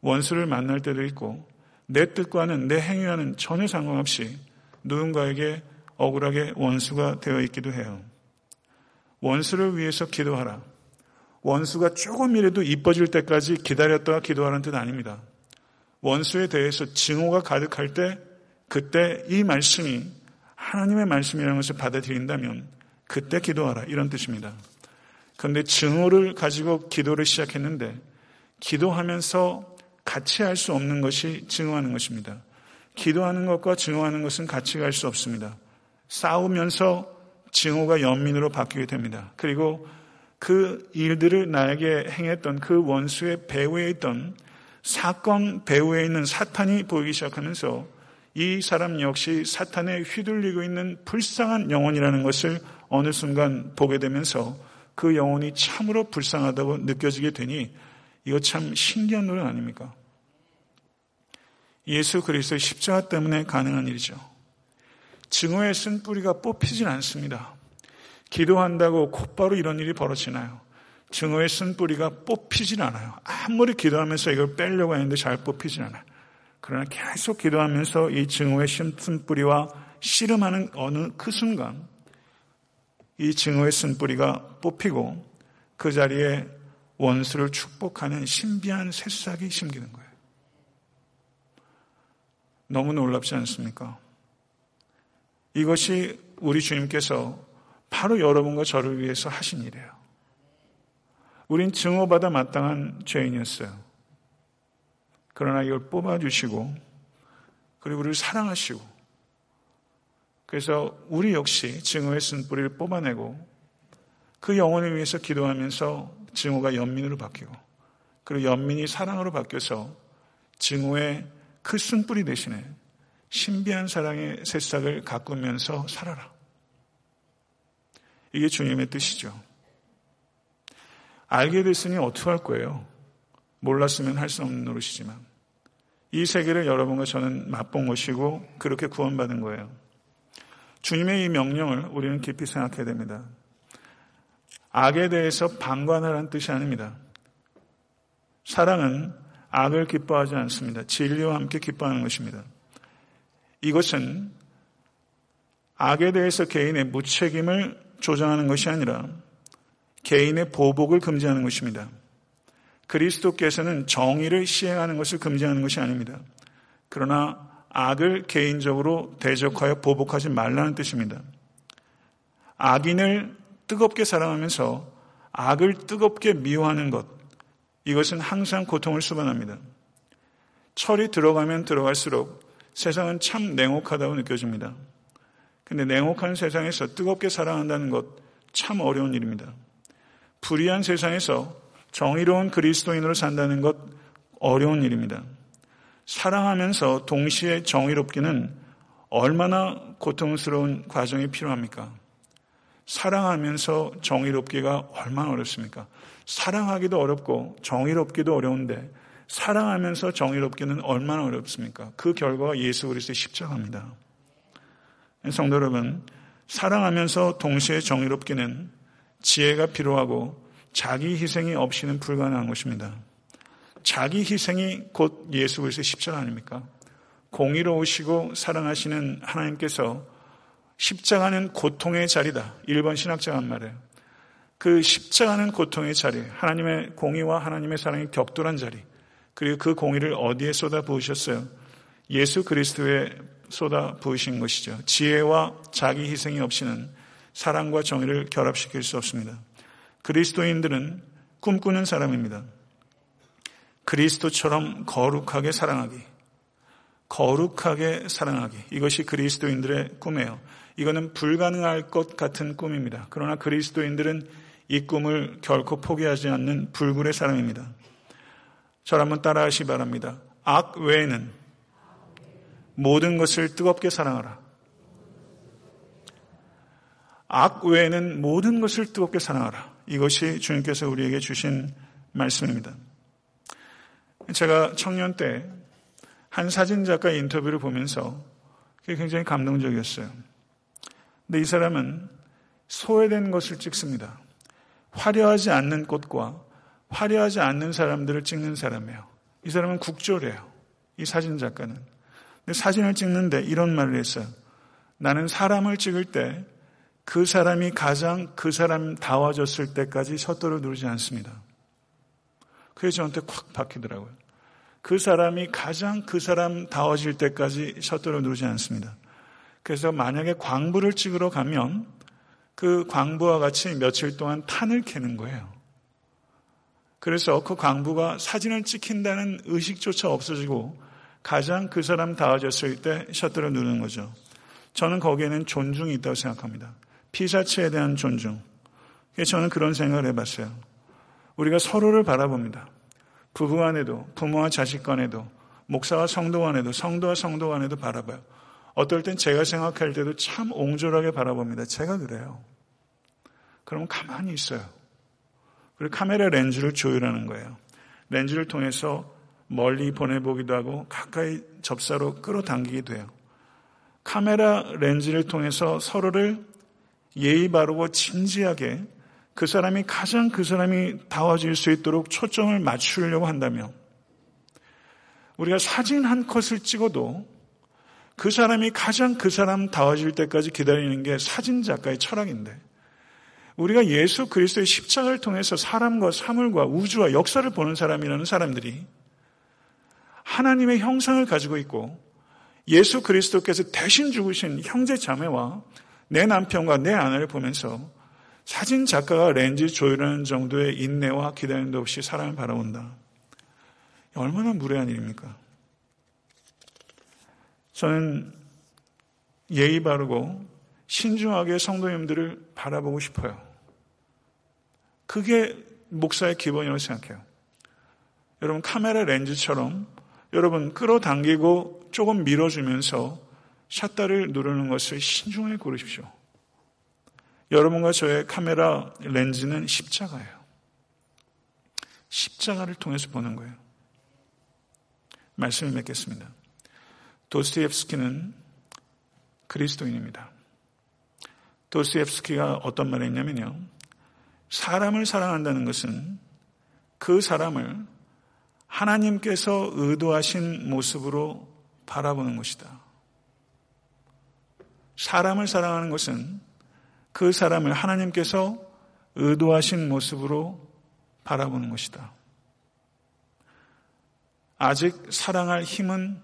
원수를 만날 때도 있고 내 뜻과는 내 행위와는 전혀 상관없이 누군가에게 억울하게 원수가 되어 있기도 해요. 원수를 위해서 기도하라. 원수가 조금이라도 이뻐질 때까지 기다렸다가 기도하라는 뜻 아닙니다. 원수에 대해서 증오가 가득할 때 그때 이 말씀이 하나님의 말씀이라는 것을 받아들인다면 그때 기도하라 이런 뜻입니다. 그런데 증오를 가지고 기도를 시작했는데 기도하면서 같이 할 수 없는 것이 증오하는 것입니다. 기도하는 것과 증오하는 것은 같이 갈 수 없습니다. 싸우면서 증오가 연민으로 바뀌게 됩니다. 그리고 그 일들을 나에게 행했던 그 원수의 배후에 있던 사건 배후에 있는 사탄이 보이기 시작하면서 이 사람 역시 사탄에 휘둘리고 있는 불쌍한 영혼이라는 것을 어느 순간 보게 되면서 그 영혼이 참으로 불쌍하다고 느껴지게 되니 이거 참 신기한 노릇 아닙니까? 예수 그리스도의 십자가 때문에 가능한 일이죠. 증오에 쓴 뿌리가 뽑히진 않습니다. 기도한다고 곧바로 이런 일이 벌어지나요? 증오에 쓴 뿌리가 뽑히진 않아요. 아무리 기도하면서 이걸 빼려고 하는데 잘 뽑히진 않아요. 그러나 계속 기도하면서 이 증오에 쓴 뿌리와 씨름하는 어느 그 순간 이 증오에 쓴 뿌리가 뽑히고 그 자리에 원수를 축복하는 신비한 새싹이 심기는 거예요. 너무 놀랍지 않습니까? 이것이 우리 주님께서 바로 여러분과 저를 위해서 하신 일이에요. 우린 증오받아 마땅한 죄인이었어요. 그러나 이걸 뽑아주시고 그리고 우리를 사랑하시고 그래서 우리 역시 증오의 쓴 뿌리를 뽑아내고 그 영혼을 위해서 기도하면서 증오가 연민으로 바뀌고 그리고 연민이 사랑으로 바뀌어서 증오의 그 쓴 뿌리 대신에 신비한 사랑의 새싹을 가꾸면서 살아라. 이게 주님의 뜻이죠. 알게 됐으니 어떻게 할 거예요? 몰랐으면 할 수 없는 노릇이지만 이 세계를 여러분과 저는 맛본 것이고 그렇게 구원받은 거예요. 주님의 이 명령을 우리는 깊이 생각해야 됩니다. 악에 대해서 방관하라는 뜻이 아닙니다. 사랑은 악을 기뻐하지 않습니다. 진리와 함께 기뻐하는 것입니다. 이것은 악에 대해서 개인의 무책임을 조장하는 것이 아니라 개인의 보복을 금지하는 것입니다. 그리스도께서는 정의를 시행하는 것을 금지하는 것이 아닙니다. 그러나 악을 개인적으로 대적하여 보복하지 말라는 뜻입니다. 악인을 뜨겁게 사랑하면서 악을 뜨겁게 미워하는 것, 이것은 항상 고통을 수반합니다. 철이 들어가면 들어갈수록 세상은 참 냉혹하다고 느껴집니다. 근데 냉혹한 세상에서 뜨겁게 사랑한다는 것 참 어려운 일입니다. 불의한 세상에서 정의로운 그리스도인으로 산다는 것 어려운 일입니다. 사랑하면서 동시에 정의롭기는 얼마나 고통스러운 과정이 필요합니까? 사랑하면서 정의롭기가 얼마나 어렵습니까? 사랑하기도 어렵고 정의롭기도 어려운데 사랑하면서 정의롭기는 얼마나 어렵습니까? 그 결과가 예수 그리스도의 십자가입니다. 성도 여러분, 사랑하면서 동시에 정의롭기는 지혜가 필요하고 자기 희생이 없이는 불가능한 것입니다. 자기 희생이 곧 예수 그리스도의 십자가 아닙니까? 공의로우시고 사랑하시는 하나님께서 십자가는 고통의 자리다. 일본 신학자가 한 말이에요. 그 십자가는 고통의 자리, 하나님의 공의와 하나님의 사랑이 격돌한 자리, 그리고 그 공의를 어디에 쏟아 부으셨어요? 예수 그리스도의 쏟아 부으신 것이죠. 지혜와 자기 희생이 없이는 사랑과 정의를 결합시킬 수 없습니다. 그리스도인들은 꿈꾸는 사람입니다. 그리스도처럼 거룩하게 사랑하기, 거룩하게 사랑하기, 이것이 그리스도인들의 꿈이에요. 이거는 불가능할 것 같은 꿈입니다. 그러나 그리스도인들은 이 꿈을 결코 포기하지 않는 불굴의 사랑입니다. 저를 한번 따라하시기 바랍니다. 악 외에는 모든 것을 뜨겁게 사랑하라. 악 외에는 모든 것을 뜨겁게 사랑하라. 이것이 주님께서 우리에게 주신 말씀입니다. 제가 청년 때 한 사진작가의 인터뷰를 보면서 그게 굉장히 감동적이었어요. 근데 이 사람은 소외된 것을 찍습니다. 화려하지 않는 꽃과 화려하지 않는 사람들을 찍는 사람이에요. 이 사람은 국조래요. 이 사진 작가는. 근데 사진을 찍는데 이런 말을 했어요. 나는 사람을 찍을 때 그 사람이 가장 그 사람 다워졌을 때까지 셔터를 누르지 않습니다. 그게 저한테 콱 박히더라고요. 그 사람이 가장 그 사람 다워질 때까지 셔터를 누르지 않습니다. 그래서 만약에 광부를 찍으러 가면 그 광부와 같이 며칠 동안 탄을 캐는 거예요. 그래서 그 광부가 사진을 찍힌다는 의식조차 없어지고 가장 그 사람 다워졌을 때 셔터를 누르는 거죠. 저는 거기에는 존중이 있다고 생각합니다. 피사체에 대한 존중. 저는 그런 생각을 해봤어요. 우리가 서로를 바라봅니다. 부부 간에도, 부모와 자식 간에도, 목사와 성도 간에도, 성도와 성도 간에도 바라봐요. 어떨 땐 제가 생각할 때도 참 옹졸하게 바라봅니다. 제가 그래요. 그러면 가만히 있어요. 그리고 카메라 렌즈를 조율하는 거예요. 렌즈를 통해서 멀리 보내보기도 하고 가까이 접사로 끌어당기게 돼요. 카메라 렌즈를 통해서 서로를 예의 바르고 진지하게 그 사람이 가장 그 사람이 다워질 수 있도록 초점을 맞추려고 한다면, 우리가 사진 한 컷을 찍어도 그 사람이 가장 그 사람 다워질 때까지 기다리는 게 사진 작가의 철학인데, 우리가 예수 그리스도의 십자가를 통해서 사람과 사물과 우주와 역사를 보는 사람이라는 사람들이 하나님의 형상을 가지고 있고 예수 그리스도께서 대신 죽으신 형제 자매와 내 남편과 내 아내를 보면서 사진 작가가 렌즈 조율하는 정도의 인내와 기다림도 없이 사람을 바라본다. 얼마나 무례한 일입니까? 저는 예의 바르고 신중하게 성도님들을 바라보고 싶어요. 그게 목사의 기본이라고 생각해요. 여러분, 카메라 렌즈처럼 여러분 끌어당기고 조금 밀어주면서 샷다를 누르는 것을 신중하게 고르십시오. 여러분과 저의 카메라 렌즈는 십자가예요. 십자가를 통해서 보는 거예요. 말씀을 맺겠습니다. 도스토옙스키는 그리스도인입니다. 도스토옙스키가 어떤 말을 했냐면요, 사람을 사랑한다는 것은 그 사람을 하나님께서 의도하신 모습으로 바라보는 것이다. 사람을 사랑하는 것은 그 사람을 하나님께서 의도하신 모습으로 바라보는 것이다. 아직 사랑할 힘은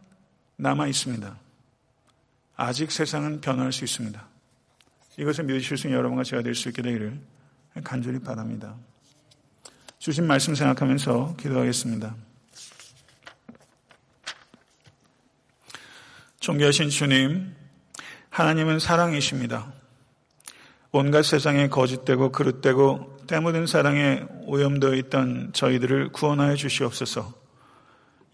남아 있습니다. 아직 세상은 변화할 수 있습니다. 이것을 믿으실 수 있는 여러분과 제가 될 수 있게 되기를 간절히 바랍니다. 주신 말씀 생각하면서 기도하겠습니다. 존귀하신 주님, 하나님은 사랑이십니다. 온갖 세상에 거짓되고 그릇되고 때묻은 사랑에 오염되어 있던 저희들을 구원하여 주시옵소서.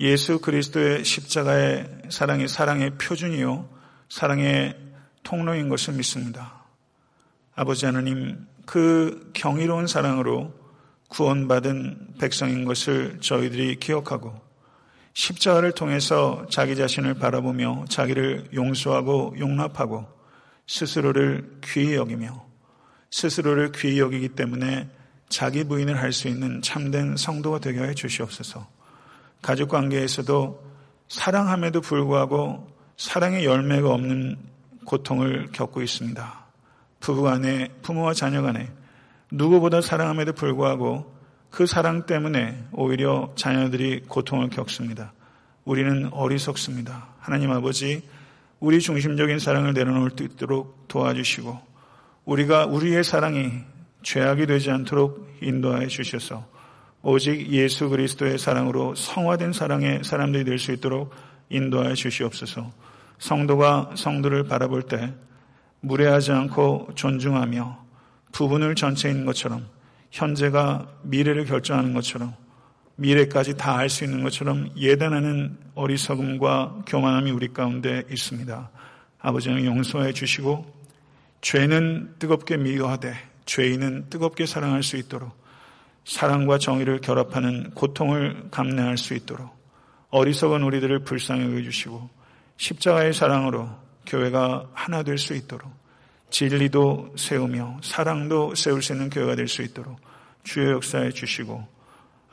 예수 그리스도의 십자가의 사랑이 사랑의 표준이요 사랑의 통로인 것을 믿습니다. 아버지 하나님, 그 경이로운 사랑으로 구원받은 백성인 것을 저희들이 기억하고 십자가를 통해서 자기 자신을 바라보며 자기를 용서하고 용납하고 스스로를 귀히 여기며, 스스로를 귀히 여기기 때문에 자기 부인을 할 수 있는 참된 성도가 되게 해 주시옵소서. 가족관계에서도 사랑함에도 불구하고 사랑의 열매가 없는 고통을 겪고 있습니다. 부부간에, 부모와 자녀간에 누구보다 사랑함에도 불구하고 그 사랑 때문에 오히려 자녀들이 고통을 겪습니다. 우리는 어리석습니다. 하나님 아버지, 우리 중심적인 사랑을 내려놓을 수 있도록 도와주시고, 우리가 우리의 사랑이 죄악이 되지 않도록 인도하여 주셔서 오직 예수 그리스도의 사랑으로 성화된 사랑의 사람들이 될 수 있도록 인도하여 주시옵소서. 성도가 성도를 바라볼 때 무례하지 않고 존중하며, 부분을 전체인 것처럼, 현재가 미래를 결정하는 것처럼, 미래까지 다 알 수 있는 것처럼 예단하는 어리석음과 교만함이 우리 가운데 있습니다. 아버지 하나님, 용서해 주시고 죄는 뜨겁게 미워하되 죄인은 뜨겁게 사랑할 수 있도록, 사랑과 정의를 결합하는 고통을 감내할 수 있도록 어리석은 우리들을 불쌍히 여겨주시고 십자가의 사랑으로 교회가 하나 될 수 있도록, 진리도 세우며 사랑도 세울 수 있는 교회가 될 수 있도록 주의 역사해 주시고,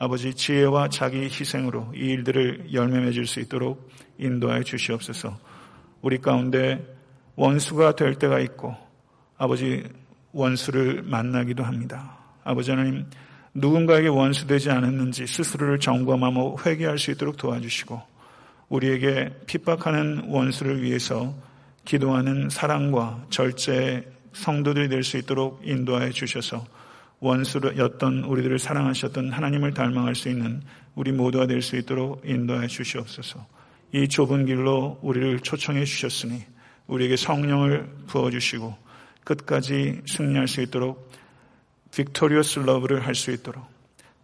아버지 지혜와 자기 희생으로 이 일들을 열매 맺을 수 있도록 인도하여 주시옵소서. 우리 가운데 원수가 될 때가 있고 아버지 원수를 만나기도 합니다. 아버지 하나님, 누군가에게 원수되지 않았는지 스스로를 점검하며 회개할 수 있도록 도와주시고, 우리에게 핍박하는 원수를 위해서 기도하는 사랑과 절제의 성도들이 될 수 있도록 인도하여 주셔서 원수였던 우리들을 사랑하셨던 하나님을 닮아갈 수 있는 우리 모두가 될 수 있도록 인도하여 주시옵소서. 이 좁은 길로 우리를 초청해 주셨으니 우리에게 성령을 부어주시고 끝까지 승리할 수 있도록 victorious love를 할 수 있도록,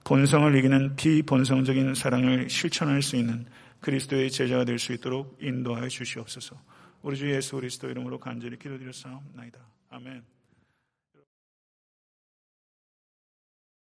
본성을 이기는 비본성적인 사랑을 실천할 수 있는 그리스도의 제자가 될 수 있도록 인도하여 주시옵소서. 우리 주 예수 그리스도 이름으로 간절히 기도드렸사옵나이다. 아멘.